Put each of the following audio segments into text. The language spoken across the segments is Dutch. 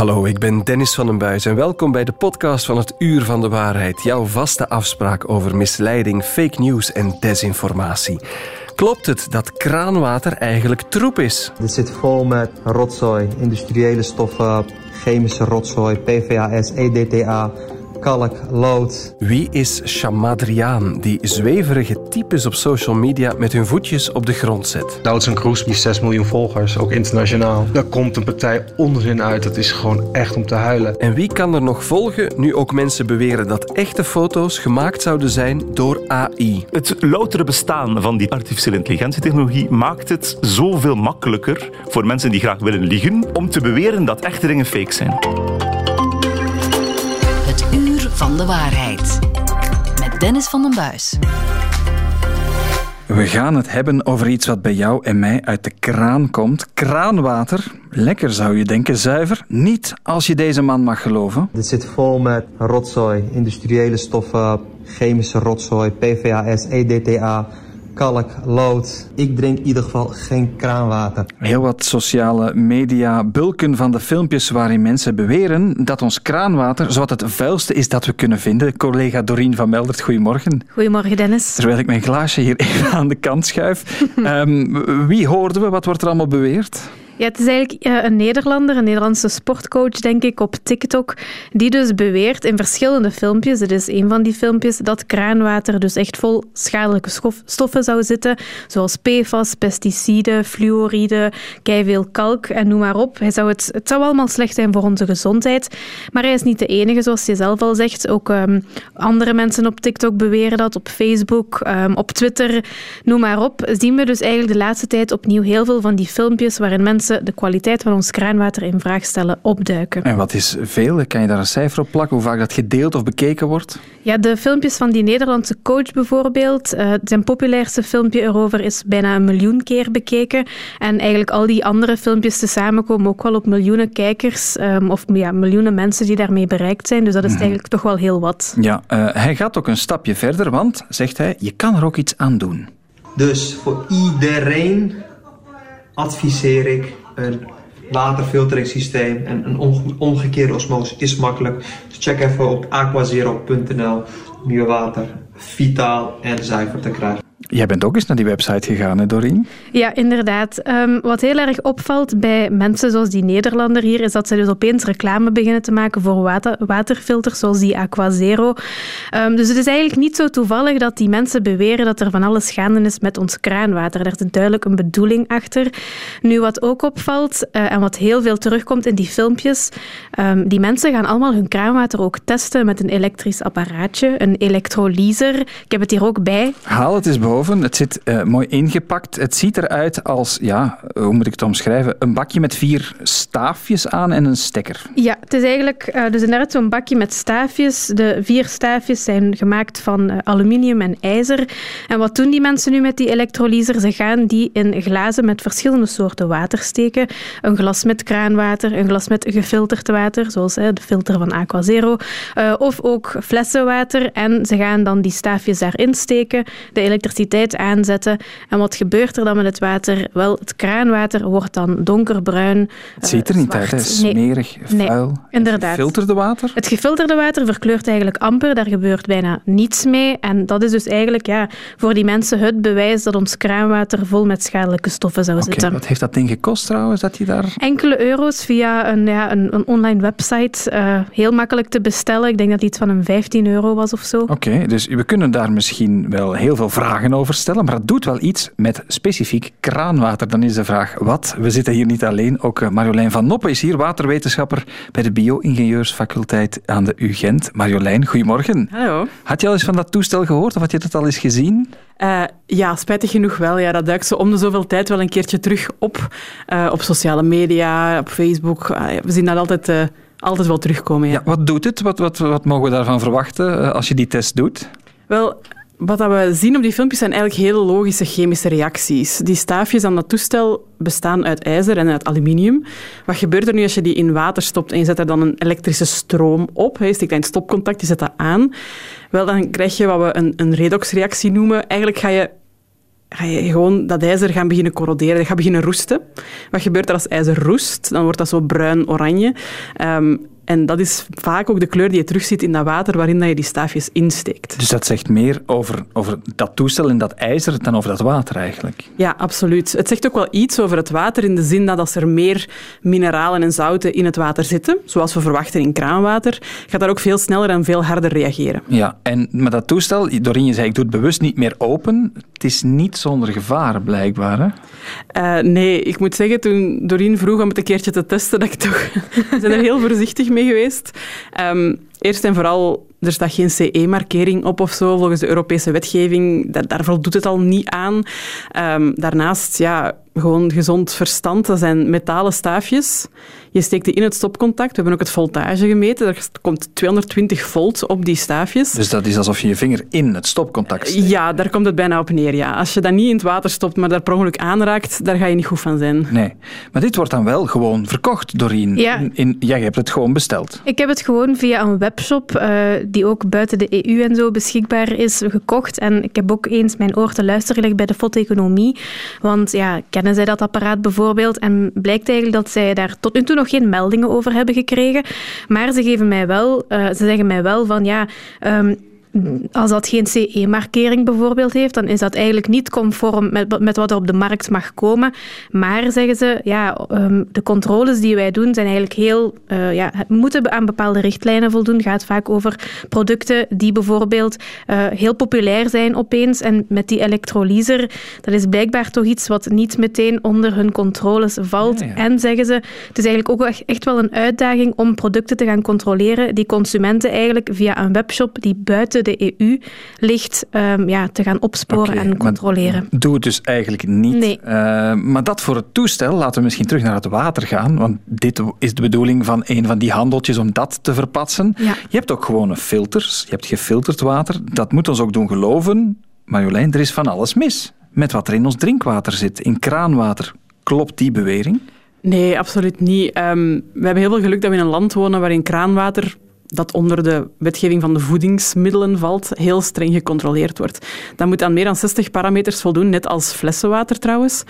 Hallo, ik ben Dennis van den Buijs en welkom bij de podcast van het Uur van de Waarheid. Jouw vaste afspraak over misleiding, fake news en desinformatie. Klopt het dat kraanwater eigenlijk troep is? Dit zit vol met rotzooi, industriële stoffen, chemische rotzooi, PFAS, EDTA, kalk, lood. Wie is Sjamadriaan, die zweverige types op social media met hun voetjes op de grond zet? Doutzen Kroes, die 6 miljoen volgers, ook internationaal. Daar komt een partij onzin uit, dat is gewoon echt om te huilen. En wie kan er nog volgen, nu ook mensen beweren dat echte foto's gemaakt zouden zijn door AI? Het loutere bestaan van die artificiële intelligentietechnologie maakt het zoveel makkelijker voor mensen die graag willen liegen, om te beweren dat echte dingen fake zijn. Van de Waarheid. Met Dennis van den Buijs. We gaan het hebben over iets wat bij jou en mij uit de kraan komt. Kraanwater. Lekker zou je denken, zuiver. Niet als je deze man mag geloven. Dit zit vol met rotzooi, industriële stoffen, chemische rotzooi, PFAS, EDTA, kalk, lood. Ik drink in ieder geval geen kraanwater. Heel wat sociale media bulken van de filmpjes waarin mensen beweren dat ons kraanwater zowat het vuilste is dat we kunnen vinden. Collega Dorien Vanmeldert, goedemorgen. Goedemorgen, Dennis. Terwijl ik mijn glaasje hier even aan de kant schuif. Wie hoorden we? Wat wordt er allemaal beweerd? Ja, het is eigenlijk een Nederlander, een Nederlandse sportcoach, denk ik, op TikTok, die dus beweert in verschillende filmpjes, het is een van die filmpjes, dat kraanwater dus echt vol schadelijke stoffen zou zitten, zoals PFAS, pesticiden, fluoride, keiveel kalk en noem maar op. Het zou allemaal slecht zijn voor onze gezondheid, maar hij is niet de enige, zoals je zelf al zegt. Ook andere mensen op TikTok beweren dat, op Facebook, op Twitter, noem maar op. Zien we dus eigenlijk de laatste tijd opnieuw heel veel van die filmpjes waarin mensen de kwaliteit van ons kraanwater in vraag stellen, opduiken. En wat is veel? Kan je daar een cijfer op plakken? Hoe vaak dat gedeeld of bekeken wordt? Ja, de filmpjes van die Nederlandse coach bijvoorbeeld. Zijn populairste filmpje erover is bijna 1 miljoen keer bekeken. En eigenlijk al die andere filmpjes tezamen komen ook wel op miljoenen kijkers of miljoenen mensen die daarmee bereikt zijn. Dus dat is eigenlijk toch wel heel wat. Ja, hij gaat ook een stapje verder, want, zegt hij, je kan er ook iets aan doen. Dus voor iedereen adviseer ik een waterfilteringssysteem en een omgekeerde osmose is makkelijk. Dus check even op aquazero.nl om je water vitaal en zuiver te krijgen. Jij bent ook eens naar die website gegaan, hè, Dorien? Ja, inderdaad. Wat heel erg opvalt bij mensen zoals die Nederlander hier, is dat ze dus opeens reclame beginnen te maken voor waterfilters, zoals die Aqua Zero. Dus het is eigenlijk niet zo toevallig dat die mensen beweren dat er van alles gaande is met ons kraanwater. Daar zit duidelijk een bedoeling achter. Nu, wat ook opvalt, en wat heel veel terugkomt in die filmpjes, die mensen gaan allemaal hun kraanwater ook testen met een elektrisch apparaatje, een elektrolyser. Ik heb het hier ook bij. Haal het eens boven. Het zit mooi ingepakt. Het ziet eruit als, hoe moet ik het omschrijven? Een bakje met 4 staafjes aan en een stekker. Ja, het is eigenlijk dus inderdaad zo'n bakje met staafjes. De 4 staafjes zijn gemaakt van aluminium en ijzer. En wat doen die mensen nu met die elektrolyser? Ze gaan die in glazen met verschillende soorten water steken. Een glas met kraanwater, een glas met gefilterd water, zoals de filter van Aqua Zero. Of ook flessenwater. En ze gaan dan die staafjes daarin steken. De elektriciteit aanzetten. En wat gebeurt er dan met het water? Wel, het kraanwater wordt dan donkerbruin. Het ziet er niet uit, hè? Smerig, vuil. Nee, inderdaad. Het gefilterde water? Het gefilterde water verkleurt eigenlijk amper. Daar gebeurt bijna niets mee. En dat is dus eigenlijk voor die mensen het bewijs dat ons kraanwater vol met schadelijke stoffen zou zitten. Wat heeft dat ding gekost trouwens? Dat hij daar... Enkele euro's via een online website. Heel makkelijk te bestellen. Ik denk dat iets van een 15 euro was of zo. Oké, dus we kunnen daar misschien wel heel veel vragen over stellen, maar het doet wel iets met specifiek kraanwater. Dan is de vraag wat. We zitten hier niet alleen, ook Marjolein Vanoppen is hier, waterwetenschapper bij de bio-ingenieursfaculteit aan de UGent. Marjolein, goedemorgen. Hallo. Had je al eens van dat toestel gehoord of had je dat al eens gezien? Ja, spijtig genoeg wel. Ja, dat duikt zo om de zoveel tijd wel een keertje terug op sociale media, op Facebook. We zien dat altijd wel terugkomen. Ja. Ja, wat doet het? Wat mogen we daarvan verwachten als je die test doet? Wel... Wat we zien op die filmpjes zijn eigenlijk heel logische chemische reacties. Die staafjes aan dat toestel bestaan uit ijzer en uit aluminium. Wat gebeurt er nu als je die in water stopt en je zet er dan een elektrische stroom op? Je steekt een stopcontact, je zet dat aan. Wel, dan krijg je wat we een redoxreactie noemen. Eigenlijk ga je ga je gewoon dat ijzer gaan beginnen corroderen. Dat gaat beginnen roesten. Wat gebeurt er als ijzer roest? Dan wordt dat zo bruin-oranje. En dat is vaak ook de kleur die je terugziet in dat water waarin je die staafjes insteekt. Dus dat zegt meer over dat toestel en dat ijzer dan over dat water eigenlijk? Ja, absoluut. Het zegt ook wel iets over het water in de zin dat als er meer mineralen en zouten in het water zitten, zoals we verwachten in kraanwater, gaat dat ook veel sneller en veel harder reageren. Ja, en met dat toestel, Dorien, je zei ik doe het bewust niet meer open. Het is niet zonder gevaar blijkbaar, hè? Nee, ik moet zeggen, toen Dorien vroeg om het een keertje te testen, dat ik toch... We zijn er heel voorzichtig mee geweest. Eerst en vooral, er staat geen CE-markering op of zo. Volgens de Europese wetgeving, daar voldoet het al niet aan. Daarnaast, ja, gewoon gezond verstand. Dat zijn metalen staafjes. Je steekt die in het stopcontact. We hebben ook het voltage gemeten. Er komt 220 volt op die staafjes. Dus dat is alsof je je vinger in het stopcontact steekt? Ja, daar komt het bijna op neer, ja. Als je dat niet in het water stopt, maar daar per ongeluk aanraakt, daar ga je niet goed van zijn. Nee. Maar dit wordt dan wel gewoon verkocht, Dorien. Ja. Jij hebt het gewoon besteld. Ik heb het gewoon via een webshop, die ook buiten de EU en zo beschikbaar is, gekocht. En ik heb ook eens mijn oor te luisteren gelegd bij de fotoeconomie. Want ja, kennen zij dat apparaat bijvoorbeeld? En blijkt eigenlijk dat zij daar tot nu toe nog geen meldingen over hebben gekregen. Maar ze zeggen mij wel van ja... als dat geen CE-markering bijvoorbeeld heeft, dan is dat eigenlijk niet conform met wat er op de markt mag komen. Maar, zeggen ze, ja, de controles die wij doen zijn eigenlijk heel... moeten aan bepaalde richtlijnen voldoen. Het gaat vaak over producten die bijvoorbeeld heel populair zijn opeens. En met die elektrolyser, dat is blijkbaar toch iets wat niet meteen onder hun controles valt. Ja, ja. En, zeggen ze, het is eigenlijk ook echt wel een uitdaging om producten te gaan controleren die consumenten eigenlijk via een webshop die buiten de EU ligt te gaan opsporen en controleren. Doe het dus eigenlijk niet. Nee. Maar dat voor het toestel, laten we misschien terug naar het water gaan, want dit is de bedoeling van een van die handeltjes om dat te verpatsen. Ja. Je hebt ook gewone filters, je hebt gefilterd water. Dat moet ons ook doen geloven, Marjolein, er is van alles mis met wat er in ons drinkwater zit, in kraanwater. Klopt die bewering? Nee, absoluut niet. We hebben heel veel geluk dat we in een land wonen waarin kraanwater, dat onder de wetgeving van de voedingsmiddelen valt, heel streng gecontroleerd wordt. Dat moet aan meer dan 60 parameters voldoen, net als flessenwater trouwens.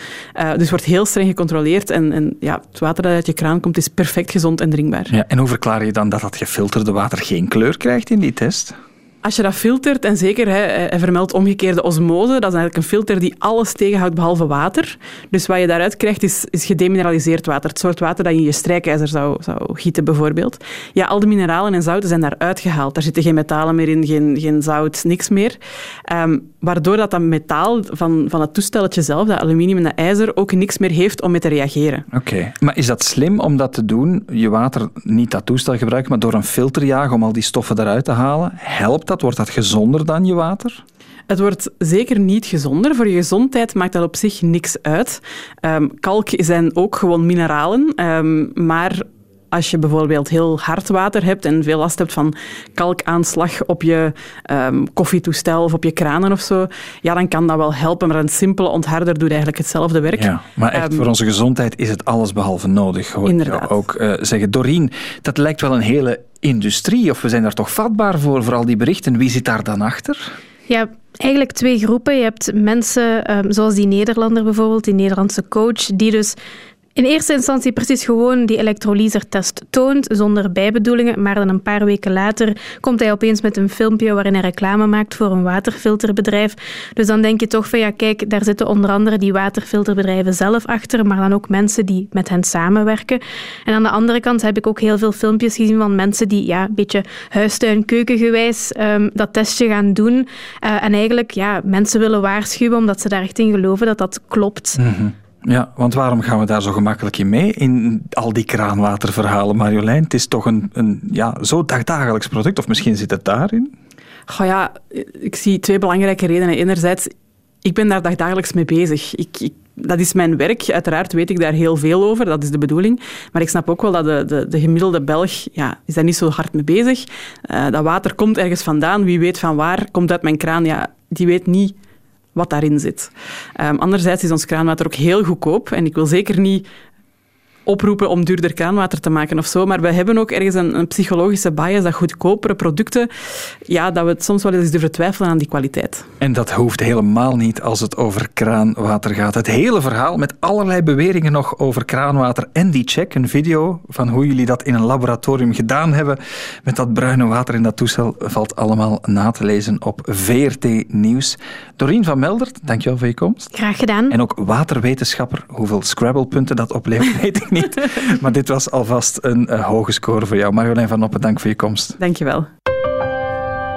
Dus wordt heel streng gecontroleerd en het water dat uit je kraan komt is perfect gezond en drinkbaar. Ja, en hoe verklaar je dan dat dat gefilterde water geen kleur krijgt in die test? Als je dat filtert, en zeker, hij vermeldt omgekeerde osmose, dat is eigenlijk een filter die alles tegenhoudt behalve water. Dus wat je daaruit krijgt is gedemineraliseerd water. Het soort water dat je in je strijkijzer zou gieten, bijvoorbeeld. Ja, al de mineralen en zouten zijn daaruit gehaald. Daar zitten geen metalen meer in, geen zout, niks meer. Waardoor dat metaal van het toestelletje zelf, dat aluminium en dat ijzer, ook niks meer heeft om mee te reageren. Oké. Maar is dat slim om dat te doen? Je water, niet dat toestel gebruiken, maar door een filter jagen om al die stoffen eruit te halen? Helpt dat? Wordt dat gezonder dan je water? Het wordt zeker niet gezonder. Voor je gezondheid maakt dat op zich niks uit. Kalk zijn ook gewoon mineralen, maar... Als je bijvoorbeeld heel hard water hebt en veel last hebt van kalkaanslag op je koffietoestel of op je kranen of zo, ja, dan kan dat wel helpen. Maar een simpele ontharder doet eigenlijk hetzelfde werk. Ja, maar echt, voor onze gezondheid is het allesbehalve nodig, hoor. Inderdaad. Ik ook zeggen. Dorien, dat lijkt wel een hele industrie, of we zijn daar toch vatbaar voor al die berichten. Wie zit daar dan achter? Ja, eigenlijk twee groepen. Je hebt mensen zoals die Nederlander bijvoorbeeld, die Nederlandse coach, die dus... in eerste instantie precies gewoon die elektrolysertest toont, zonder bijbedoelingen, maar dan een paar weken later komt hij opeens met een filmpje waarin hij reclame maakt voor een waterfilterbedrijf. Dus dan denk je toch van, ja kijk, daar zitten onder andere die waterfilterbedrijven zelf achter, maar dan ook mensen die met hen samenwerken. En aan de andere kant heb ik ook heel veel filmpjes gezien van mensen die een beetje huistuin-keukengewijs dat testje gaan doen. En eigenlijk mensen willen waarschuwen omdat ze daar echt in geloven dat dat klopt. Mm-hmm. Ja, want waarom gaan we daar zo gemakkelijk in mee, in al die kraanwaterverhalen, Marjolein? Het is toch een zo dagelijks product, of misschien zit het daarin? Oh ja, ik zie twee belangrijke redenen. Enerzijds, ik ben daar dagelijks mee bezig. Dat is mijn werk. Uiteraard weet ik daar heel veel over. Dat is de bedoeling. Maar ik snap ook wel dat de gemiddelde Belg is daar niet zo hard mee bezig. Dat water komt ergens vandaan. Wie weet van waar, komt uit mijn kraan. Ja, die weet niet wat daarin zit. Anderzijds is ons kraanwater ook heel goedkoop. En ik wil zeker niet oproepen om duurder kraanwater te maken of zo. Maar we hebben ook ergens een psychologische bias dat goedkopere producten, ja, dat we het soms wel eens durven twijfelen aan die kwaliteit. En dat hoeft helemaal niet als het over kraanwater gaat. Het hele verhaal met allerlei beweringen nog over kraanwater en die check, een video van hoe jullie dat in een laboratorium gedaan hebben met dat bruine water in dat toestel, valt allemaal na te lezen op VRT Nieuws. Dorien Vanmeldert, dankjewel voor je komst. Graag gedaan. En ook waterwetenschapper, hoeveel Scrabble-punten dat oplevert, weet ik niet. Maar dit was alvast een hoge score voor jou. Marjolein Vanoppen, dank voor je komst. Dankjewel.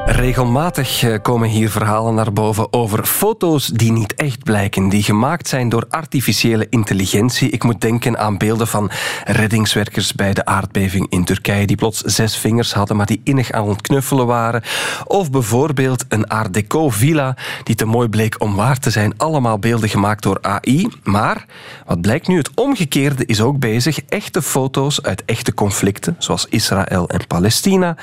Regelmatig komen hier verhalen naar boven over foto's die niet echt blijken, die gemaakt zijn door artificiële intelligentie. Ik moet denken aan beelden van reddingswerkers bij de aardbeving in Turkije die plots 6 vingers hadden, maar die innig aan het knuffelen waren. Of bijvoorbeeld een Art Deco villa die te mooi bleek om waar te zijn. Allemaal beelden gemaakt door AI. Maar wat blijkt nu? Het omgekeerde is ook bezig. Echte foto's uit echte conflicten, zoals Israël en Palestina.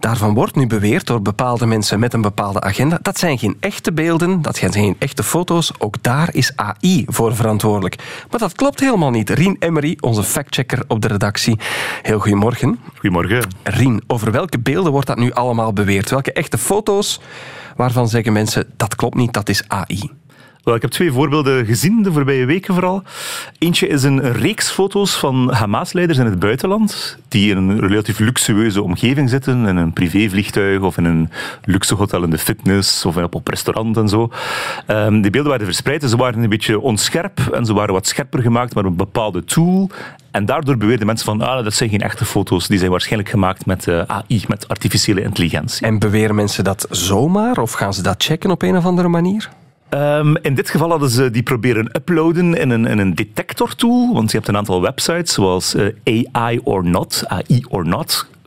Daarvan wordt nu beweerd door bepaalde mensen met een bepaalde agenda. Dat zijn geen echte beelden, dat zijn geen echte foto's. Ook daar is AI voor verantwoordelijk. Maar dat klopt helemaal niet. Rien Emery, onze factchecker op de redactie. Heel goedemorgen. Goedemorgen. Rien, over welke beelden wordt dat nu allemaal beweerd? Welke echte foto's waarvan zeggen mensen dat klopt niet, dat is AI? Ik heb 2 voorbeelden gezien de voorbije weken vooral. Eentje is een reeks foto's van Hamas-leiders in het buitenland die in een relatief luxueuze omgeving zitten, in een privévliegtuig of in een luxe hotel in de fitness of op restaurant en zo. Die beelden werden verspreid en ze waren een beetje onscherp en ze waren wat scherper gemaakt met een bepaalde tool. En daardoor beweerden mensen van, dat zijn geen echte foto's, die zijn waarschijnlijk gemaakt met AI, met artificiële intelligentie. En beweren mensen dat zomaar of gaan ze dat checken op een of andere manier? In dit geval hadden ze die proberen uploaden in een detector-tool, want je hebt een aantal websites zoals AI or not,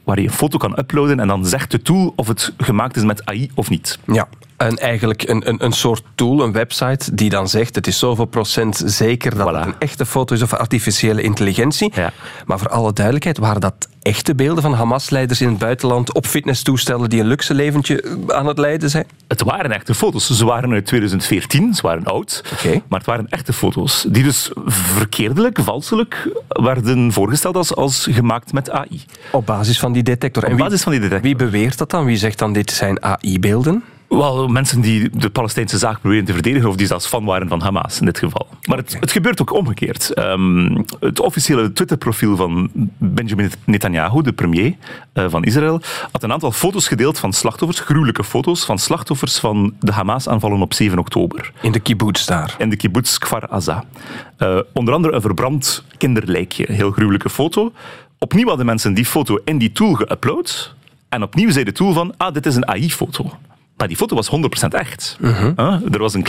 waar je een foto kan uploaden en dan zegt de tool of het gemaakt is met AI of niet. Ja, en eigenlijk een soort tool, een website, die dan zegt het is zoveel procent zeker dat het een echte foto is of artificiële intelligentie. Ja. Maar voor alle duidelijkheid waren dat echte beelden van Hamas-leiders in het buitenland op fitnesstoestellen die een luxe leventje aan het leiden zijn? Het waren echte foto's. Ze waren uit 2014, ze waren oud. Okay. Maar het waren echte foto's die dus verkeerdelijk, valselijk werden voorgesteld als gemaakt met AI. Op basis van die detector. Wie beweert dat dan? Wie zegt dan dit zijn AI-beelden? Wel, mensen die de Palestijnse zaak proberen te verdedigen of die zelfs fan waren van Hamas in dit geval. Maar het gebeurt ook omgekeerd. Het officiële Twitter-profiel van Benjamin Netanyahu, de premier van Israël, had een aantal foto's gedeeld van slachtoffers, gruwelijke foto's van slachtoffers van de Hamas-aanvallen op 7 oktober. In de kibbutz daar? In de kibbutz Kfar Aza. Onder andere een verbrand kinderlijkje. Een heel gruwelijke foto. Opnieuw hadden mensen die foto in die tool geüpload. En opnieuw zei de tool van, dit is een AI-foto. Maar die foto was 100% echt. Er was een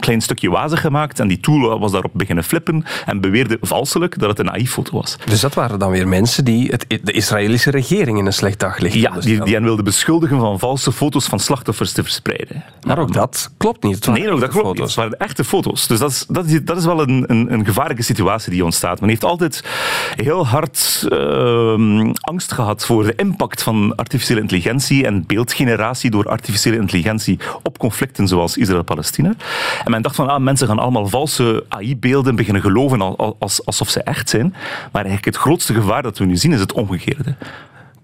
klein stukje wazig gemaakt en die tool was daarop beginnen flippen en beweerde valselijk dat het een AI-foto was. Dus dat waren dan weer mensen die de Israëlische regering in een slecht daglicht hadden. Ja, die hen wilden beschuldigen van valse foto's van slachtoffers te verspreiden. Maar ook dat klopt niet. Nee, dat klopt niet. Het waren echte foto's. Dus dat is wel een gevaarlijke situatie die ontstaat. Men heeft altijd heel hard angst gehad voor de impact van artificiële intelligentie en beeldgeneratie door artificiële intelligentie op conflicten zoals Israël-Palestina. En men dacht van, mensen gaan allemaal valse AI-beelden beginnen geloven alsof ze echt zijn. Maar eigenlijk het grootste gevaar dat we nu zien is het omgekeerde.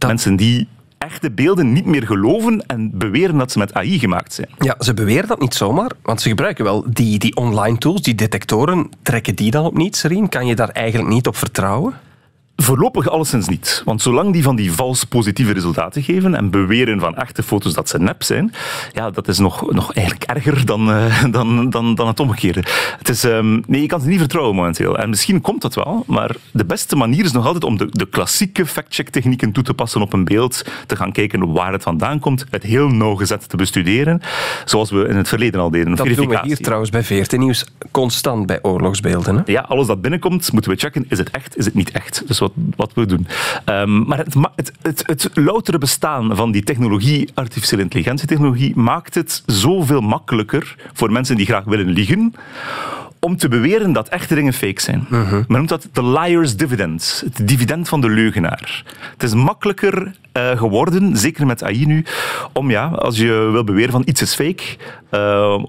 Mensen die echte beelden niet meer geloven en beweren dat ze met AI gemaakt zijn. Ja, ze beweren dat niet zomaar, want ze gebruiken wel die online tools, die detectoren, trekken die dan op niets, Rien? Kan je daar eigenlijk niet op vertrouwen? Voorlopig alleszins niet. Want zolang die van die vals positieve resultaten geven en beweren van echte foto's dat ze nep zijn, ja, dat is nog eigenlijk erger dan het omgekeerde. Het is, nee, je kan het niet vertrouwen momenteel. En misschien komt dat wel, maar de beste manier is nog altijd om de klassieke factcheck-technieken toe te passen op een beeld, te gaan kijken waar het vandaan komt, het heel nauwgezet te bestuderen, zoals we in het verleden al deden. Dat verificatie doen we hier trouwens bij VRT Nieuws constant bij oorlogsbeelden. Hè? Ja, alles dat binnenkomt, moeten we checken. Is het echt, is het niet echt? Dus wat we doen. Maar het loutere bestaan van die technologie, artificiële intelligentietechnologie, maakt het zoveel makkelijker voor mensen die graag willen liegen, om te beweren dat echte dingen fake zijn. Men noemt dat de liar's dividend, het dividend van de leugenaar. Het is makkelijker geworden, zeker met AI nu, om ja, als je wil beweren van iets is fake,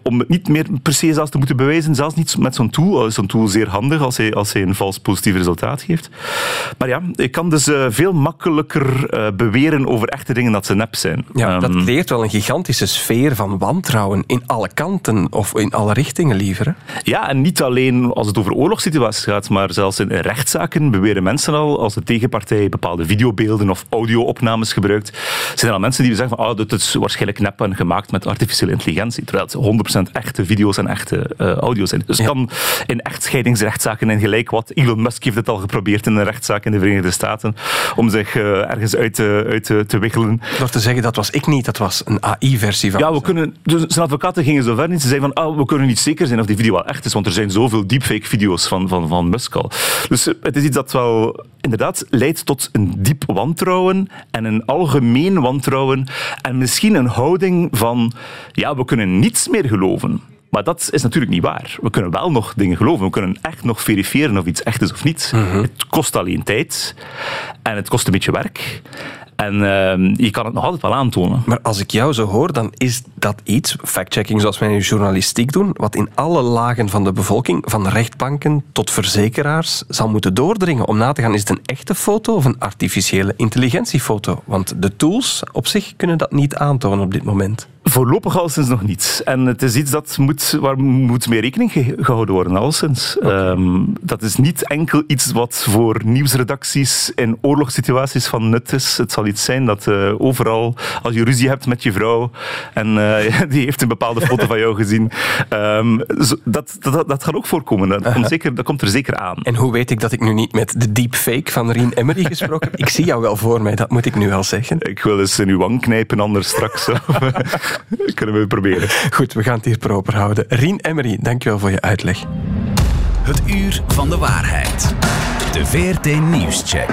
om het niet meer per se zelfs te moeten bewijzen, zelfs niet met zo'n tool. Al is zo'n tool zeer handig als hij een vals positief resultaat geeft. Maar ja, ik kan dus veel makkelijker beweren over echte dingen dat ze nep zijn. Ja, dat leert wel een gigantische sfeer van wantrouwen in alle kanten, of in alle richtingen liever. Hè? Ja, en niet alleen als het over oorlogssituaties gaat, maar zelfs in rechtszaken beweren mensen al, als de tegenpartij bepaalde videobeelden of audio-opnames gebruikt, zijn er al mensen die zeggen van, dat is waarschijnlijk nep en gemaakt met artificiële intelligentie, terwijl het 100% echte video's en echte audio zijn. Dus kan in echtscheidingsrechtszaken en gelijk wat. Elon Musk heeft het al geprobeerd in een rechtszaak in de Verenigde Staten om zich ergens uit te wikkelen. Door te zeggen, dat was ik niet, dat was een AI-versie van. Ja, dus zijn advocaten gingen zo ver niet. Ze zeiden van, we kunnen niet zeker zijn of die video wel echt is, want er zijn zoveel deepfake-video's van Musk al. Dus het is iets dat wel inderdaad leidt tot een diep wantrouwen en een algemeen wantrouwen en misschien een houding van, ja, we kunnen niets meer geloven. Maar dat is natuurlijk niet waar. We kunnen wel nog dingen geloven. We kunnen echt nog verifiëren of iets echt is of niet. Mm-hmm. Het kost alleen tijd. En het kost een beetje werk. En je kan het nog altijd wel aantonen. Maar als ik jou zo hoor, dan is dat iets, factchecking zoals wij in journalistiek doen, wat in alle lagen van de bevolking, van rechtbanken tot verzekeraars, zal moeten doordringen om na te gaan, is het een echte foto of een artificiële intelligentiefoto? Want de tools op zich kunnen dat niet aantonen op dit moment. Voorlopig alleszins nog niet. En het is iets dat waar moet mee rekening gehouden worden, alleszins. Okay. Dat is niet enkel iets wat voor nieuwsredacties in oorlogssituaties van nut is. Het zal iets zijn dat overal, als je ruzie hebt met je vrouw en die heeft een bepaalde foto van jou gezien, dat gaat ook voorkomen. Dat komt er zeker aan. En hoe weet ik dat ik nu niet met de deepfake van Rien Emery gesproken heb? Ik zie jou wel voor mij, dat moet ik nu wel zeggen. Ik wil eens in uw wang knijpen, anders straks. Kunnen we het proberen. Goed, we gaan het hier proper houden. Rien Emery, dankjewel voor je uitleg. Het uur van de waarheid. De VRT Nieuwscheck.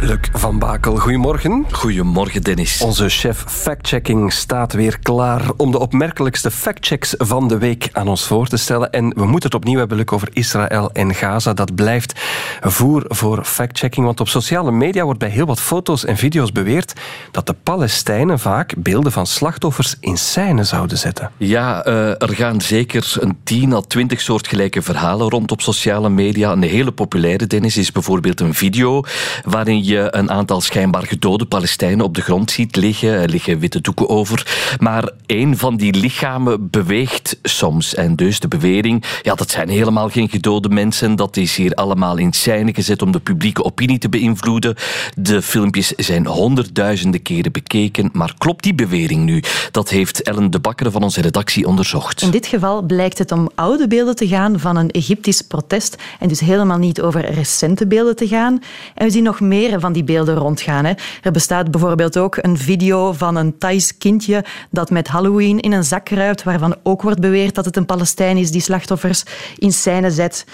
Luc van Bakel, goedemorgen. Goedemorgen, Dennis. Onze chef factchecking staat weer klaar om de opmerkelijkste factchecks van de week aan ons voor te stellen. En we moeten het opnieuw hebben, Luc, over Israël en Gaza. Dat blijft voer voor factchecking, want op sociale media wordt bij heel wat foto's en video's beweerd dat de Palestijnen vaak beelden van slachtoffers in scène zouden zetten. Ja, er gaan zeker een 10 à 20 soortgelijke verhalen rond op sociale media. Een hele populaire, Dennis, is bijvoorbeeld een video waarin je een aantal schijnbaar gedode Palestijnen op de grond ziet liggen. Er liggen witte doeken over. Maar één van die lichamen beweegt soms. En dus de bewering, ja, dat zijn helemaal geen gedode mensen. Dat is hier allemaal in scène gezet om de publieke opinie te beïnvloeden. De filmpjes zijn honderdduizenden keren bekeken. Maar klopt die bewering nu? Dat heeft Ellen de Bakker van onze redactie onderzocht. In dit geval blijkt het om oude beelden te gaan van een Egyptisch protest. En dus helemaal niet over recente beelden te gaan. En we zien nog meer van die beelden rondgaan. Hè. Er bestaat bijvoorbeeld ook een video van een Thais kindje dat met Halloween in een zak ruikt, waarvan ook wordt beweerd dat het een Palestijn is die slachtoffers in scène zet.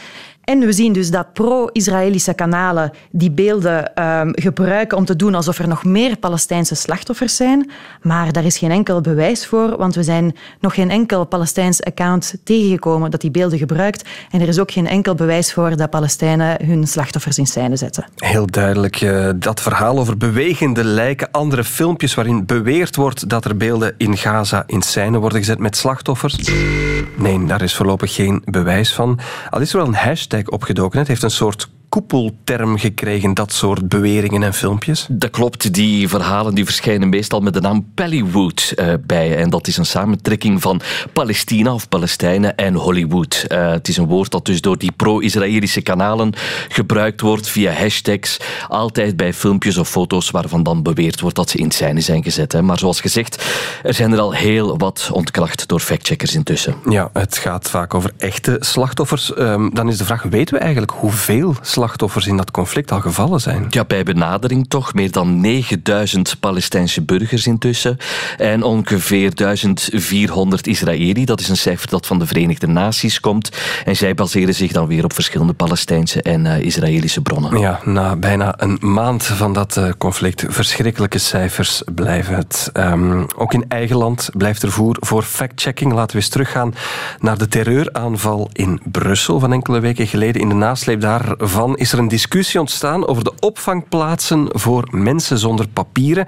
En we zien dus dat pro-Israëlische kanalen die beelden gebruiken om te doen alsof er nog meer Palestijnse slachtoffers zijn. Maar daar is geen enkel bewijs voor, want we zijn nog geen enkel Palestijns account tegengekomen dat die beelden gebruikt. En er is ook geen enkel bewijs voor dat Palestijnen hun slachtoffers in scène zetten. Heel duidelijk. Dat verhaal over bewegende lijken, andere filmpjes waarin beweerd wordt dat er beelden in Gaza in scène worden gezet met slachtoffers. Nee, daar is voorlopig geen bewijs van. Al is er wel een hashtag opgedoken. Het heeft een soort koepelterm gekregen, dat soort beweringen en filmpjes? Dat klopt. Die verhalen die verschijnen meestal met de naam Pallywood bij. En dat is een samentrekking van Palestina of Palestijnen en Hollywood. Het is een woord dat dus door die pro-Israëlische kanalen gebruikt wordt via hashtags. Altijd bij filmpjes of foto's waarvan dan beweerd wordt dat ze in scène zijn gezet. Hè. Maar zoals gezegd, er zijn er al heel wat ontkracht door factcheckers intussen. Ja, het gaat vaak over echte slachtoffers. Dan is de vraag, weten we eigenlijk hoeveel slachtoffers in dat conflict al gevallen zijn? Ja, bij benadering toch. Meer dan 9000 Palestijnse burgers intussen. En ongeveer 1400 Israëli. Dat is een cijfer dat van de Verenigde Naties komt. En zij baseren zich dan weer op verschillende Palestijnse en Israëlische bronnen. Ja, na bijna een maand van dat conflict. Verschrikkelijke cijfers blijven het. Ook in eigen land blijft er voer voor factchecking. Laten we eens teruggaan naar de terreuraanval in Brussel van enkele weken geleden. In de nasleep daarvan daarvan is er een discussie ontstaan over de opvangplaatsen voor mensen zonder papieren.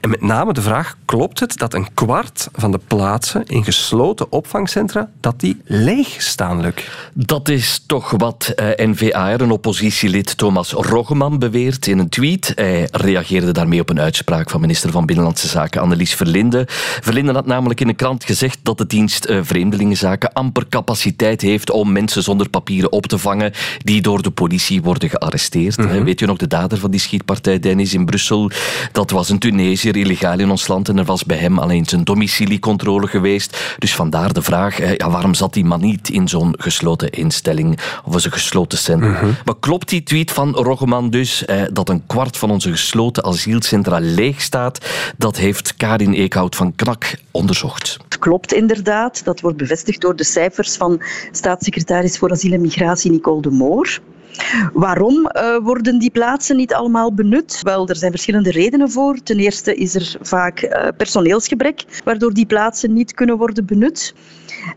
En met name de vraag, klopt het dat een kwart van de plaatsen in gesloten opvangcentra, dat die leeg staan, Luc? Dat is toch wat N-VA, een oppositielid, Thomas Roggeman, beweert in een tweet. Hij reageerde daarmee op een uitspraak van minister van Binnenlandse Zaken Annelies Verlinden. Verlinden had namelijk in de krant gezegd dat de dienst Vreemdelingenzaken amper capaciteit heeft om mensen zonder papieren op te vangen die door de politie worden gearresteerd. Mm-hmm. Weet je nog, de dader van die schietpartij, Dennis, in Brussel, dat was een Tunesiër, illegaal in ons land, en er was bij hem alleen zijn domiciliecontrole geweest. Dus vandaar de vraag, ja, waarom zat die man niet in zo'n gesloten instelling of in zo'n gesloten centrum? Mm-hmm. Maar klopt die tweet van Roggeman dus, dat een kwart van onze gesloten asielcentra leeg staat? Dat heeft Karin Eekhout van Knack onderzocht. Klopt inderdaad, dat wordt bevestigd door de cijfers van staatssecretaris voor asiel en migratie Nicole de Moor. Waarom worden die plaatsen niet allemaal benut? Wel, er zijn verschillende redenen voor. Ten eerste is er vaak personeelsgebrek, waardoor die plaatsen niet kunnen worden benut.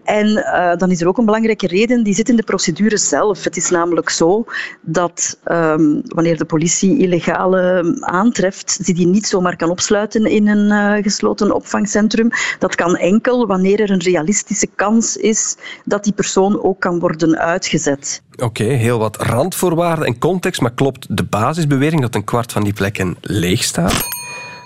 En dan is er ook een belangrijke reden, die zit in de procedure zelf. Het is namelijk zo dat wanneer de politie illegale aantreft, ze die niet zomaar kan opsluiten in een gesloten opvangcentrum. Dat kan enkel wanneer er een realistische kans is dat die persoon ook kan worden uitgezet. Oké, heel wat randvoorwaarden en context, maar klopt de basisbewering dat een kwart van die plekken leeg staat?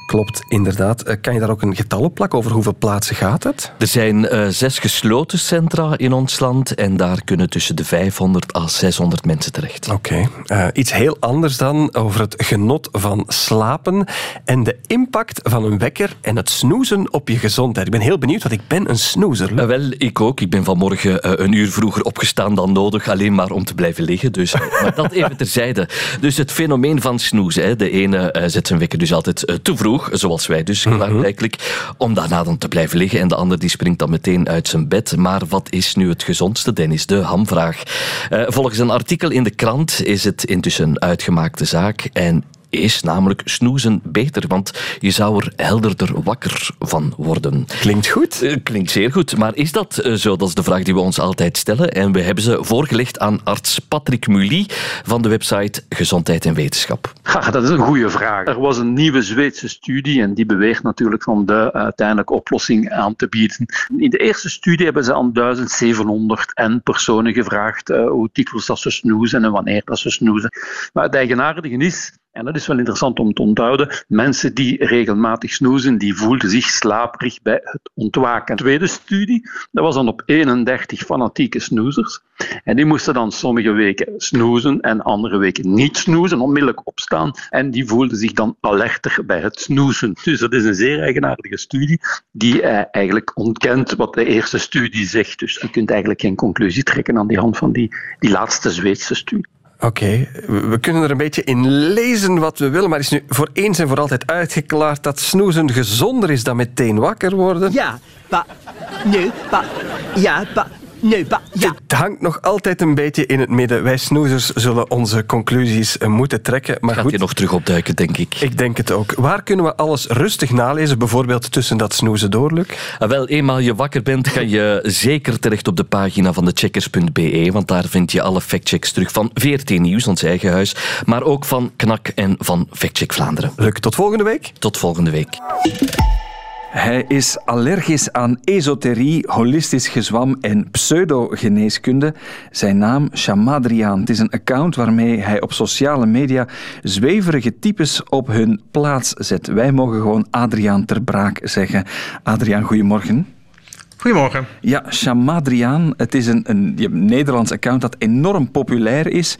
Klopt, inderdaad. Kan je daar ook een getal op plakken? Over hoeveel plaatsen gaat het? Er zijn 6 gesloten centra in ons land en daar kunnen tussen de 500 à 600 mensen terecht. Oké. Iets heel anders dan, over het genot van slapen en de impact van een wekker en het snoezen op je gezondheid. Ik ben heel benieuwd, want ik ben een snoezer. Wel, ik ook. Ik ben vanmorgen een uur vroeger opgestaan dan nodig, alleen maar om te blijven liggen. Dus. Maar dat even terzijde. Dus het fenomeen van snoezen. Hè. De ene zet zijn wekker dus altijd te vroeg, zoals wij dus, klaarblijkelijk, om daarna dan te blijven liggen. En de ander die springt dan meteen uit zijn bed. Maar wat is nu het gezondste, Dennis? De hamvraag. Volgens een artikel in de krant is het intussen een uitgemaakte zaak en is namelijk snoezen beter, want je zou er helderder wakker van worden. Klinkt goed. Klinkt zeer goed, maar is dat zo? Dat is de vraag die we ons altijd stellen en we hebben ze voorgelegd aan arts Patrick Mullie van de website Gezondheid en Wetenschap. Ja, dat is een goede vraag. Er was een nieuwe Zweedse studie en die beweegt natuurlijk om de uiteindelijke oplossing aan te bieden. In de eerste studie hebben ze aan 1700 personen gevraagd hoe dikwijls dat ze snoezen en wanneer dat ze snoezen. Maar het eigenaardige is, en dat is wel interessant om te onthouden, mensen die regelmatig snoezen, die voelden zich slaperig bij het ontwaken. De tweede studie, dat was dan op 31 fanatieke snoezers. En die moesten dan sommige weken snoezen en andere weken niet snoezen, onmiddellijk opstaan. En die voelden zich dan alerter bij het snoezen. Dus dat is een zeer eigenaardige studie die eigenlijk ontkent wat de eerste studie zegt. Dus je kunt eigenlijk geen conclusie trekken aan de hand van die laatste Zweedse studie. Oké, we kunnen er een beetje in lezen wat we willen, maar is nu voor eens en voor altijd uitgeklaard dat snoezen gezonder is dan meteen wakker worden? Ja. Het hangt nog altijd een beetje in het midden. Wij snoezers zullen onze conclusies moeten trekken. Maar gaat je nog terug opduiken, denk ik. Ik denk het ook. Waar kunnen we alles rustig nalezen? Bijvoorbeeld tussen dat snoezen door, Luc? Wel, eenmaal je wakker bent, ga je zeker terecht op de pagina van decheckers.be, want daar vind je alle factchecks terug van VRT Nieuws, ons eigen huis, maar ook van Knack en van Factcheck Vlaanderen. Luc, tot volgende week? Tot volgende week. Hij is allergisch aan esoterie, holistisch gezwam en pseudogeneeskunde. Zijn naam Sjamadriaan. Het is een account waarmee hij op sociale media zweverige types op hun plaats zet. Wij mogen gewoon Adriaan ter Braak zeggen. Adriaan, goedemorgen. Goedemorgen. Ja, Sjamadriaan. Het is een Nederlands account dat enorm populair is.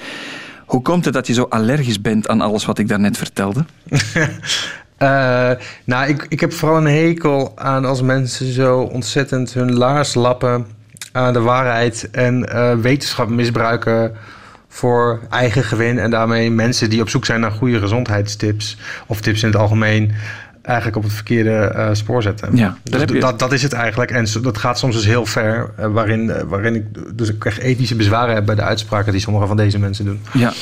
Hoe komt het dat je zo allergisch bent aan alles wat ik daarnet vertelde? Ik heb vooral een hekel aan als mensen zo ontzettend hun laars lappen aan de waarheid en wetenschap misbruiken voor eigen gewin. En daarmee mensen die op zoek zijn naar goede gezondheidstips of tips in het algemeen eigenlijk op het verkeerde spoor zetten. Ja, dus dat is het eigenlijk. En dat gaat soms dus heel ver, waarin ik dus echt ethische bezwaren heb bij de uitspraken die sommige van deze mensen doen. Ja,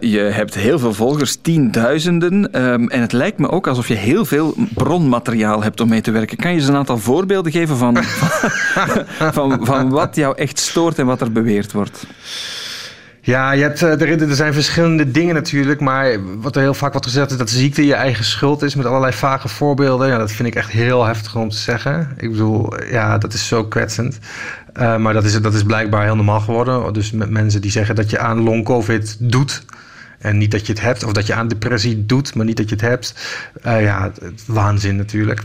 je hebt heel veel volgers, tienduizenden. En het lijkt me ook alsof je heel veel bronmateriaal hebt om mee te werken. Kan je eens een aantal voorbeelden geven van wat jou echt stoort en wat er beweerd wordt? Ja, er zijn verschillende dingen natuurlijk, maar wat er heel vaak wordt gezegd is dat ziekte je eigen schuld is met allerlei vage voorbeelden. Ja, dat vind ik echt heel heftig om te zeggen. Ik bedoel, ja, dat is zo kwetsend. Maar dat is blijkbaar heel normaal geworden. Dus met mensen die zeggen dat je aan long-covid doet en niet dat je het hebt, of dat je aan depressie doet, maar niet dat je het hebt. Het waanzin natuurlijk.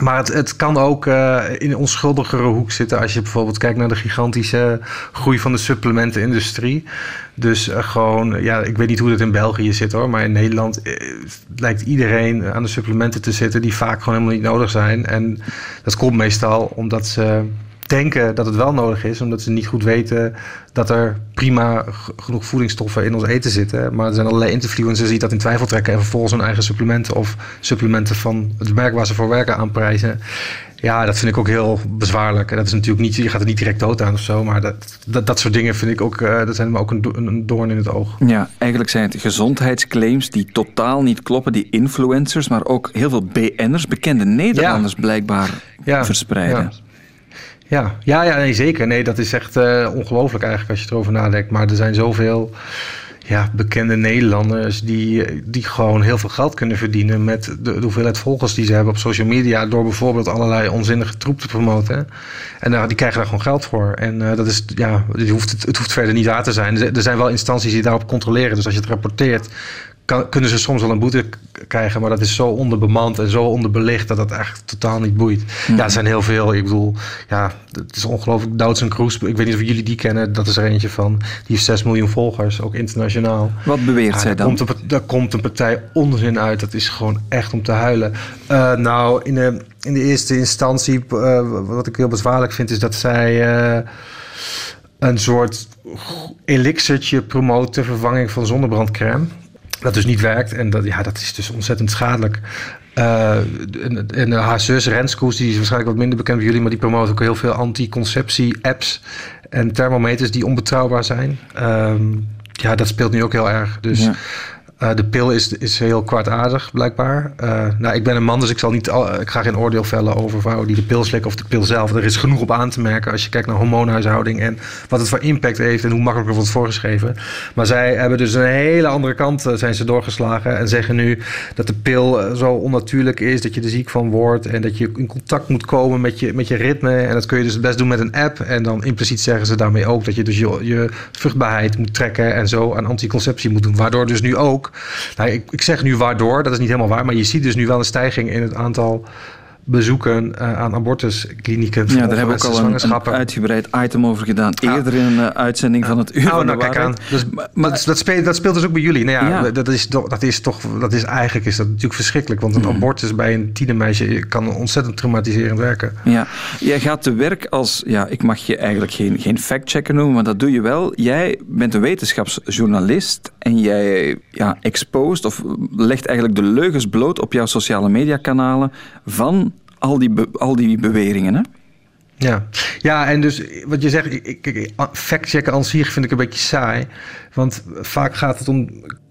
Maar het kan ook in een onschuldigere hoek zitten als je bijvoorbeeld kijkt naar de gigantische groei van de supplementenindustrie. Dus ik weet niet hoe dat in België zit hoor, maar in Nederland lijkt iedereen aan de supplementen te zitten die vaak gewoon helemaal niet nodig zijn. En dat komt meestal omdat ze denken dat het wel nodig is, omdat ze niet goed weten dat er prima genoeg voedingsstoffen in ons eten zitten. Maar er zijn allerlei influencers die dat in twijfel trekken en vervolgens hun eigen supplementen of supplementen van het merk waar ze voor werken aanprijzen. Ja, dat vind ik ook heel bezwaarlijk. En dat is natuurlijk niet, je gaat er niet direct dood aan of zo, maar dat soort dingen vind ik ook, dat zijn me ook een doorn in het oog. Ja, eigenlijk zijn het gezondheidsclaims die totaal niet kloppen, die influencers, maar ook heel veel BN'ers, bekende Nederlanders blijkbaar verspreiden. Ja. Nee, zeker. Nee, dat is echt ongelooflijk eigenlijk als je erover nadenkt. Maar er zijn zoveel bekende Nederlanders die gewoon heel veel geld kunnen verdienen met de hoeveelheid volgers die ze hebben op social media door bijvoorbeeld allerlei onzinnige troep te promoten. En die krijgen daar gewoon geld voor. En het hoeft verder niet waar te zijn. Er zijn wel instanties die daarop controleren. Dus als je het rapporteert, kunnen ze soms wel een boete krijgen, maar dat is zo onderbemand en zo onderbelicht dat eigenlijk totaal niet boeit. Mm-hmm. Ja, er zijn heel veel. Ik bedoel, het is ongelooflijk. Doutzen Kroes, ik weet niet of jullie die kennen, dat is er eentje van. Die heeft 6 miljoen volgers, ook internationaal. Wat beweert zij dan? Daar komt een partij onzin uit. Dat is gewoon echt om te huilen. In de eerste instantie, wat ik heel bezwaarlijk vind, is dat zij een soort elixertje promoot ter vervanging van zonnebrandcrème. Dat dus niet werkt en dat is dus ontzettend schadelijk. En haar zus Renskoes, die is waarschijnlijk wat minder bekend bij jullie, maar die promoot ook heel veel anticonceptie-apps en thermometers die onbetrouwbaar zijn. Dat speelt nu ook heel erg. Dus de pil is heel kwaadaardig blijkbaar. Ik ben een man, dus ik ga geen oordeel vellen over vrouwen die de pil slikken of de pil zelf. Er is genoeg op aan te merken als je kijkt naar hormoonhuishouding en wat het voor impact heeft en hoe makkelijk er wordt voorgeschreven. Maar zij hebben dus een hele andere kant zijn ze doorgeslagen en zeggen nu dat de pil zo onnatuurlijk is, dat je er ziek van wordt en dat je in contact moet komen met je ritme. En dat kun je dus het best doen met een app. En dan impliciet zeggen ze daarmee ook dat je dus je vruchtbaarheid moet trekken en zo aan anticonceptie moet doen. Waardoor dus nu ook, ik zeg nu waardoor, dat is niet helemaal waar, maar je ziet dus nu wel een stijging in het aantal bezoeken aan abortusklinieken. Ja, daar hebben we ook al een uitgebreid item over gedaan. Eerder in een uitzending van het Uur van de Waarheid. Dat speelt dus ook bij jullie. Eigenlijk is dat natuurlijk verschrikkelijk, want een abortus bij een tienermeisje kan ontzettend traumatiserend werken. Ja, jij gaat te werk als, ik mag je eigenlijk geen factchecker noemen, maar dat doe je wel. Jij bent een wetenschapsjournalist en jij exposed of legt eigenlijk de leugens bloot op jouw sociale mediakanalen van al die beweringen, hè? Ja, en dus wat je zegt, factchecken aan zich vind ik een beetje saai. Want vaak gaat het om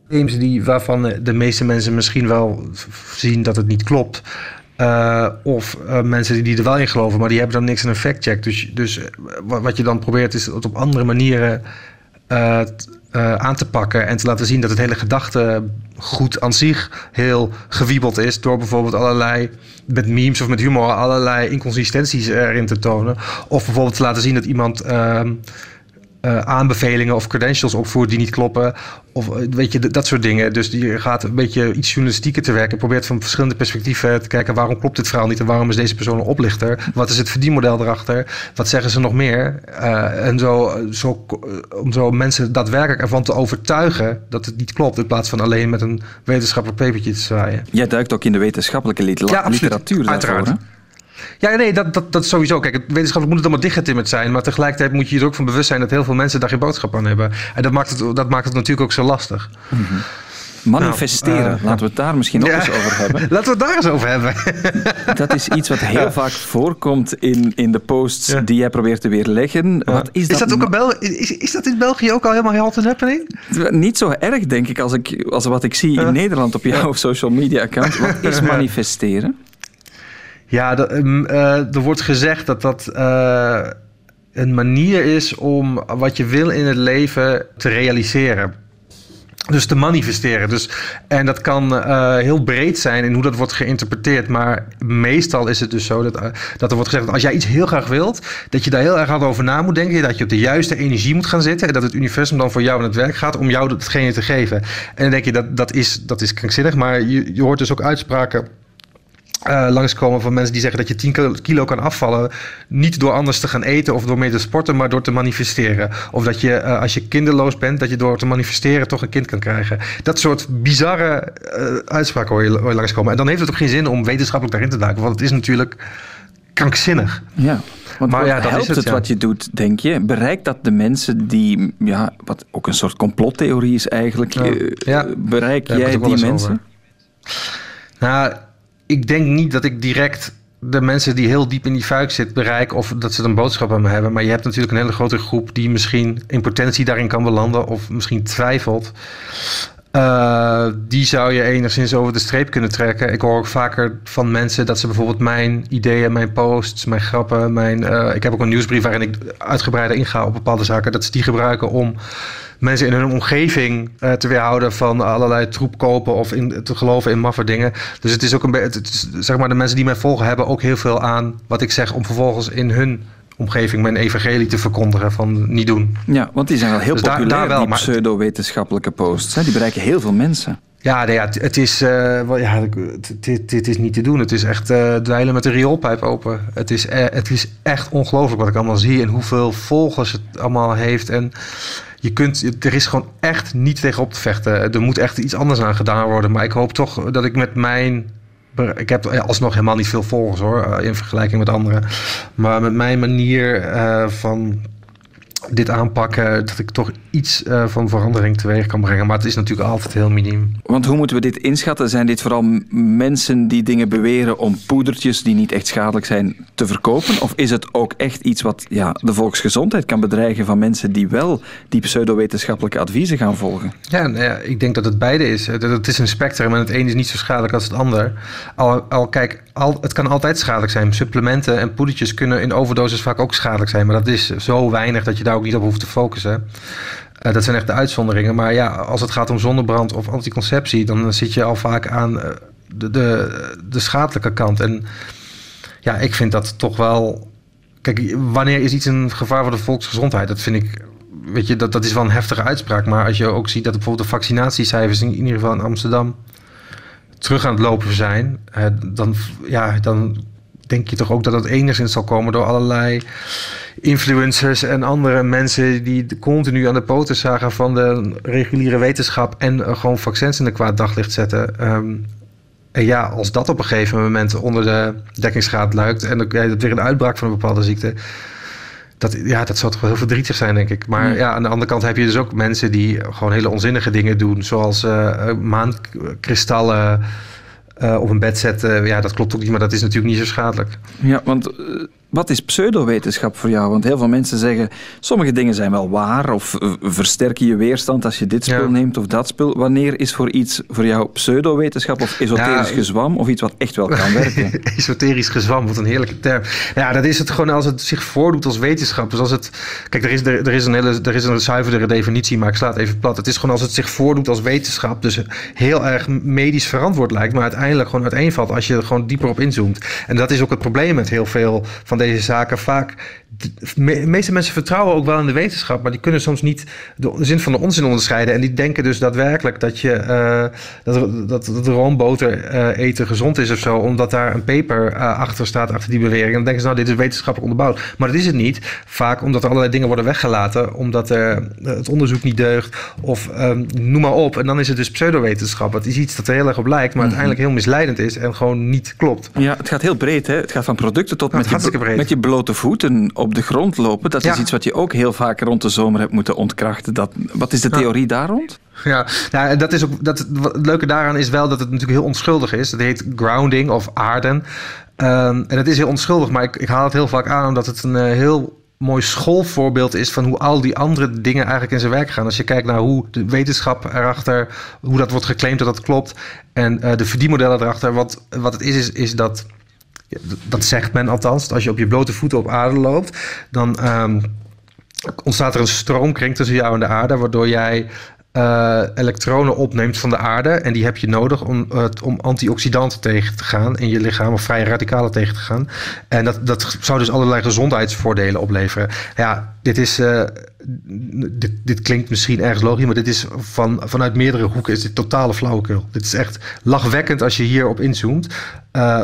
claims waarvan de meeste mensen misschien wel zien dat het niet klopt. Of mensen die er wel in geloven, maar die hebben dan niks aan een factcheck. Dus wat je dan probeert is het op andere manieren aan te pakken en te laten zien dat het hele gedachtegoed aan zich heel gewiebeld is door bijvoorbeeld allerlei, met memes of met humor, allerlei inconsistenties erin te tonen. Of bijvoorbeeld te laten zien dat iemand aanbevelingen of credentials opvoert die niet kloppen. Of weet je, dat soort dingen. Dus je gaat een beetje iets journalistieker te werken. Probeert van verschillende perspectieven te kijken, waarom klopt dit verhaal niet en waarom is deze persoon een oplichter? Wat is het verdienmodel erachter? Wat zeggen ze nog meer? En zo mensen daadwerkelijk ervan te overtuigen dat het niet klopt, in plaats van alleen met een wetenschappelijk papertje te zwaaien. Jij duikt ook in de wetenschappelijke literatuur daarvoor, hè? Ja, nee, dat sowieso. Kijk, wetenschappelijk moet het allemaal dichtgetimmerd zijn. Maar tegelijkertijd moet je je er ook van bewust zijn dat heel veel mensen daar geen boodschap aan hebben. En dat maakt het natuurlijk ook zo lastig. Mm-hmm. Manifesteren. Laten we het daar misschien nog eens over hebben. Laten we het daar eens over hebben. Dat is iets wat heel vaak voorkomt in de posts die jij probeert te weerleggen. Ja. Wat is dat ook is dat in België ook al helemaal heel altijd happening? Niet zo erg, denk ik, als wat ik zie in Nederland op jouw social media account. Wat is manifesteren? Ja, er wordt gezegd dat een manier is om wat je wil in het leven te realiseren. Dus te manifesteren. Dus, en dat kan heel breed zijn in hoe dat wordt geïnterpreteerd. Maar meestal is het dus zo dat er wordt gezegd dat als jij iets heel graag wilt, dat je daar heel erg hard over na moet denken. Dat je op de juiste energie moet gaan zitten. En dat het universum dan voor jou aan het werk gaat om jou datgene te geven. En dan denk je, dat is krankzinnig. Maar je hoort dus ook uitspraken langskomen van mensen die zeggen dat je 10 kilo kan afvallen. Niet door anders te gaan eten of door mee te sporten, maar door te manifesteren. Of dat je als je kinderloos bent, dat je door te manifesteren toch een kind kan krijgen. Dat soort bizarre uitspraken hoor je langskomen. En dan heeft het ook geen zin om wetenschappelijk daarin te duiken. Want het is natuurlijk krankzinnig. Ja, want maar ja, dat helpt is het wat je doet, denk je? Bereikt dat de mensen die, ja, wat ook een soort complottheorie is eigenlijk. Ja. Bereik jij die mensen? Nou, ik denk niet dat ik direct de mensen die heel diep in die fuik zitten bereik of dat ze een boodschap aan me hebben. Maar je hebt natuurlijk een hele grote groep die misschien in potentie daarin kan belanden of misschien twijfelt. Die zou je enigszins over de streep kunnen trekken. Ik hoor ook vaker van mensen dat ze bijvoorbeeld mijn ideeën, mijn posts, mijn grappen, ik heb ook een nieuwsbrief waarin ik uitgebreider inga op bepaalde zaken. Dat ze die gebruiken om mensen in hun omgeving te weerhouden van allerlei troep kopen of te geloven in maffe dingen. Dus het is ook zeg maar, de mensen die mij volgen hebben ook heel veel aan wat ik zeg om vervolgens in hun omgeving mijn evangelie te verkondigen van niet doen. Ja, want die zijn wel heel populair, die pseudo-wetenschappelijke posts. Die bereiken heel veel mensen. Ja, het is niet te doen. Het is echt dweilen met de rioolpijp open. Het is echt ongelooflijk wat ik allemaal zie en hoeveel volgers het allemaal heeft. En er is gewoon echt niet tegen op te vechten. Er moet echt iets anders aan gedaan worden. Maar ik hoop toch dat ik met mijn... Ik heb alsnog helemaal niet veel volgers hoor, in vergelijking met anderen. Maar met mijn manier van dit aanpakken, dat ik toch iets van verandering teweeg kan brengen. Maar het is natuurlijk altijd heel miniem. Want hoe moeten we dit inschatten? Zijn dit vooral mensen die dingen beweren om poedertjes die niet echt schadelijk zijn te verkopen? Of is het ook echt iets wat de volksgezondheid kan bedreigen van mensen die wel die pseudowetenschappelijke adviezen gaan volgen? Ja, ik denk dat het beide is. Het is een spectrum en het een is niet zo schadelijk als het ander. Het kan altijd schadelijk zijn. Supplementen en poedertjes kunnen in overdosis vaak ook schadelijk zijn. Maar dat is zo weinig dat je daar ook niet op hoeft te focussen. Dat zijn echt de uitzonderingen. Maar ja, als het gaat om zonnebrand of anticonceptie, dan zit je al vaak aan de schadelijke kant. En ja, ik vind dat toch wel... Kijk, wanneer is iets een gevaar voor de volksgezondheid? Dat vind ik... Weet je, dat is wel een heftige uitspraak. Maar als je ook ziet dat bijvoorbeeld de vaccinatiecijfers in ieder geval in Amsterdam terug aan het lopen zijn, dan denk je toch ook dat het enigszins zal komen door allerlei influencers en andere mensen die continu aan de poten zagen van de reguliere wetenschap en gewoon vaccins in een kwaad daglicht zetten. En ja, als dat op een gegeven moment onder de dekkingsgraad luikt en dat weer een uitbraak van een bepaalde ziekte, dat zou toch wel heel verdrietig zijn, denk ik. Maar ja, aan de andere kant heb je dus ook mensen die gewoon hele onzinnige dingen doen, zoals maankristallen op een bed zetten. Ja, dat klopt ook niet, maar dat is natuurlijk niet zo schadelijk. Ja, want wat is pseudowetenschap voor jou? Want heel veel mensen zeggen, sommige dingen zijn wel waar of versterken je weerstand als je dit spul neemt of dat spul. Wanneer is voor jou pseudowetenschap of esoterisch gezwam of iets wat echt wel kan werken? Esoterisch gezwam, wat een heerlijke term. Ja, dat is het gewoon als het zich voordoet als wetenschap. Dus als het... Kijk, er is een zuiverdere definitie, maar ik sla het even plat. Het is gewoon als het zich voordoet als wetenschap, dus heel erg medisch verantwoord lijkt, maar uiteindelijk gewoon uiteenvalt als je er gewoon dieper op inzoomt. En dat is ook het probleem met heel veel van deze zaken. Vaak, de meeste mensen vertrouwen ook wel in de wetenschap, maar die kunnen soms niet de zin van de onzin onderscheiden. En die denken dus daadwerkelijk dat dat roomboter eten gezond is of zo, omdat daar een paper achter staat, achter die bewering. En dan denken ze, nou, dit is wetenschappelijk onderbouwd. Maar dat is het niet. Vaak omdat er allerlei dingen worden weggelaten, omdat het onderzoek niet deugt of noem maar op. En dan is het dus pseudowetenschap. Het is iets dat er heel erg op lijkt, maar uiteindelijk heel misleidend is en gewoon niet klopt. Ja, het gaat heel breed, hè? Het gaat van producten tot met je blote voeten op de grond lopen. Dat is iets wat je ook heel vaak rond de zomer hebt moeten ontkrachten. Wat is de theorie daar rond? Ja, nou, dat is ook, het leuke daaraan is wel dat het natuurlijk heel onschuldig is. Dat heet grounding of aarden. En het is heel onschuldig, maar ik haal het heel vaak aan omdat het een heel mooi schoolvoorbeeld is van hoe al die andere dingen eigenlijk in zijn werk gaan. Als je kijkt naar hoe de wetenschap erachter, hoe dat wordt geclaimd dat klopt en de verdienmodellen erachter. Wat het is dat dat zegt men althans, als je op je blote voeten op aarde loopt, dan ontstaat er een stroomkring tussen jou en de aarde, waardoor jij elektronen opneemt van de aarde. En die heb je nodig om antioxidanten tegen te gaan in je lichaam, of vrije radicalen tegen te gaan. En dat zou dus allerlei gezondheidsvoordelen opleveren. Ja, dit klinkt misschien ergens logisch, maar dit is vanuit meerdere hoeken is dit totale flauwekul. Dit is echt lachwekkend als je hierop inzoomt.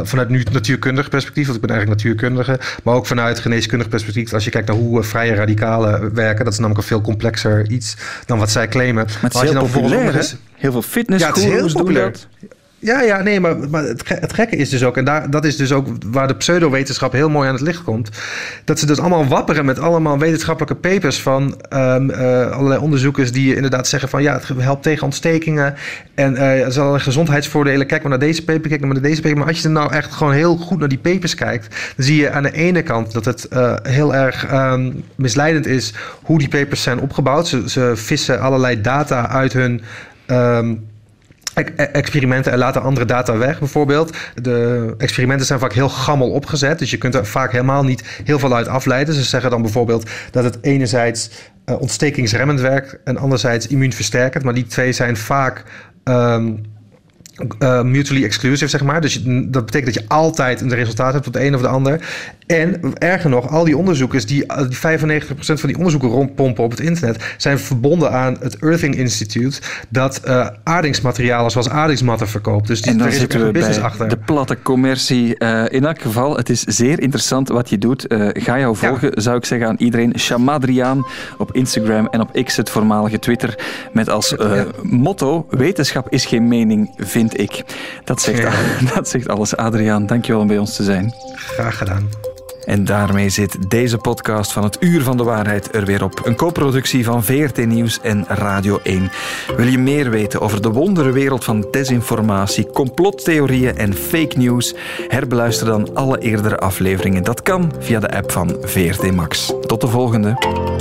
Vanuit nu natuurkundig perspectief, want ik ben eigenlijk natuurkundige, maar ook vanuit geneeskundig perspectief, als je kijkt naar hoe vrije radicalen werken, dat is namelijk een veel complexer iets dan wat zij claimen. Maar het is heel populair, hè? Heel veel fitnessgoeroes doen dat. Ja, nee, maar het gekke is dus ook, en dat is dus ook waar de pseudowetenschap heel mooi aan het licht komt, dat ze dus allemaal wapperen met allemaal wetenschappelijke papers van allerlei onderzoekers die inderdaad zeggen van ja, het helpt tegen ontstekingen en er zijn allerlei gezondheidsvoordelen. Kijk maar naar deze paper, kijk maar naar deze paper. Maar als je er nou echt gewoon heel goed naar die papers kijkt, dan zie je aan de ene kant dat het heel erg misleidend is hoe die papers zijn opgebouwd. Ze vissen allerlei data uit hun experimenten en laten andere data weg bijvoorbeeld. De experimenten zijn vaak heel gammel opgezet, dus je kunt er vaak helemaal niet heel veel uit afleiden. Ze zeggen dan bijvoorbeeld dat het enerzijds ontstekingsremmend werkt en anderzijds immuunversterkend, maar die twee zijn vaak mutually exclusive, zeg maar. Dus dat betekent dat je altijd een resultaat hebt op de een of de ander. En erger nog, al die onderzoekers, die 95% van die onderzoeken rondpompen op het internet, zijn verbonden aan het Earthing Instituut, dat aardingsmaterialen zoals aardingsmatten verkoopt. Dus en daar zitten we bij achter. De platte commercie. In elk geval, het is zeer interessant wat je doet. Ga jou volgen, zou ik zeggen aan iedereen. Sjamadriaan op Instagram en op X, het voormalige Twitter, met als motto: wetenschap is geen mening, vind ik. Dat zegt alles. Adriaan, dankjewel om bij ons te zijn. Graag gedaan. En daarmee zit deze podcast van het Uur van de Waarheid er weer op. Een co-productie van VRT Nieuws en Radio 1. Wil je meer weten over de wonderenwereld van desinformatie, complottheorieën en fake news? Herbeluister dan alle eerdere afleveringen. Dat kan via de app van VRT Max. Tot de volgende.